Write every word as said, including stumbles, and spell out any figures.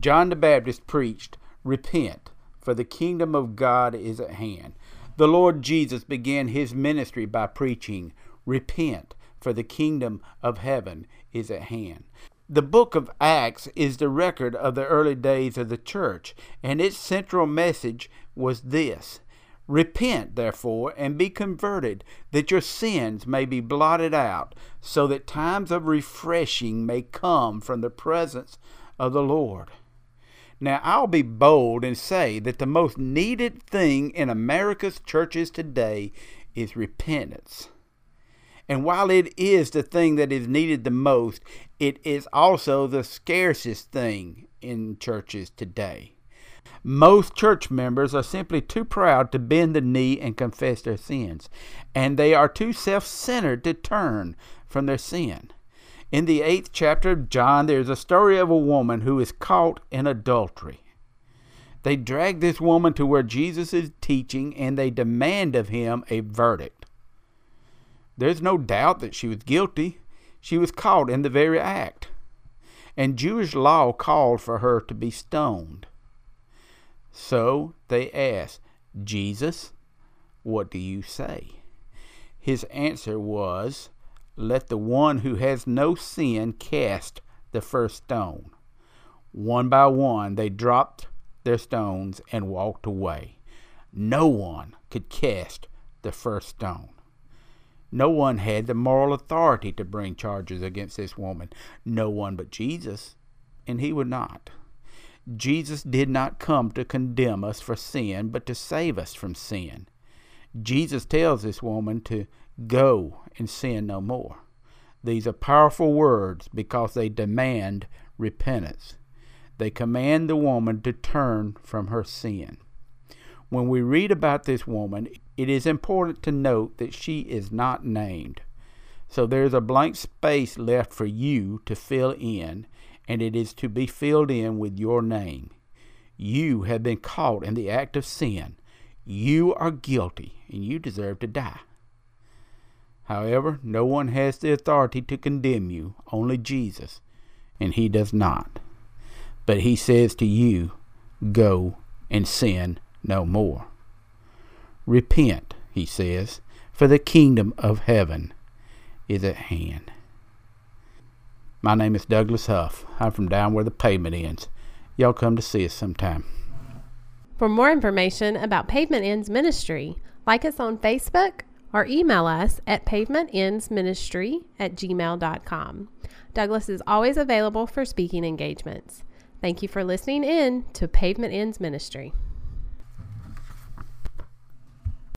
John the Baptist preached, "Repent, for the kingdom of God is at hand." The Lord Jesus began his ministry by preaching, "Repent, for the kingdom of heaven is at hand." The book of Acts is the record of the early days of the church, and its central message was this: "Repent, therefore, and be converted, that your sins may be blotted out, so that times of refreshing may come from the presence of the Lord." Now, I'll be bold and say that the most needed thing in America's churches today is repentance. And while it is the thing that is needed the most, it is also the scarcest thing in churches today. Most church members are simply too proud to bend the knee and confess their sins, and they are too self-centered to turn from their sin. In the eighth chapter of John, there is a story of a woman who is caught in adultery. They drag this woman to where Jesus is teaching, and they demand of him a verdict. There's no doubt that she was guilty. She was caught in the very act, and Jewish law called for her to be stoned. So they asked, "Jesus, what do you say?" His answer was, "Let the one who has no sin cast the first stone." One by one, they dropped their stones and walked away. No one could cast the first stone. No one had the moral authority to bring charges against this woman. No one but Jesus, and he would not. Jesus did not come to condemn us for sin, but to save us from sin. Jesus tells this woman to go and sin no more. These are powerful words because they demand repentance. They command the woman to turn from her sin. When we read about this woman, it is important to note that she is not named. So there is a blank space left for you to fill in, and it is to be filled in with your name. You have been caught in the act of sin. You are guilty, and you deserve to die. However, no one has the authority to condemn you, only Jesus, and he does not. But he says to you, "Go and sin no more." "Repent," he says, "for the kingdom of heaven is at hand." My name is Douglas Huff. I'm from down where the pavement ends. Y'all come to see us sometime. For more information about Pavement Ends Ministry, like us on Facebook or email us at pavementendsministry at gmail dot com. Douglas is always available for speaking engagements. Thank you for listening in to Pavement Ends Ministry.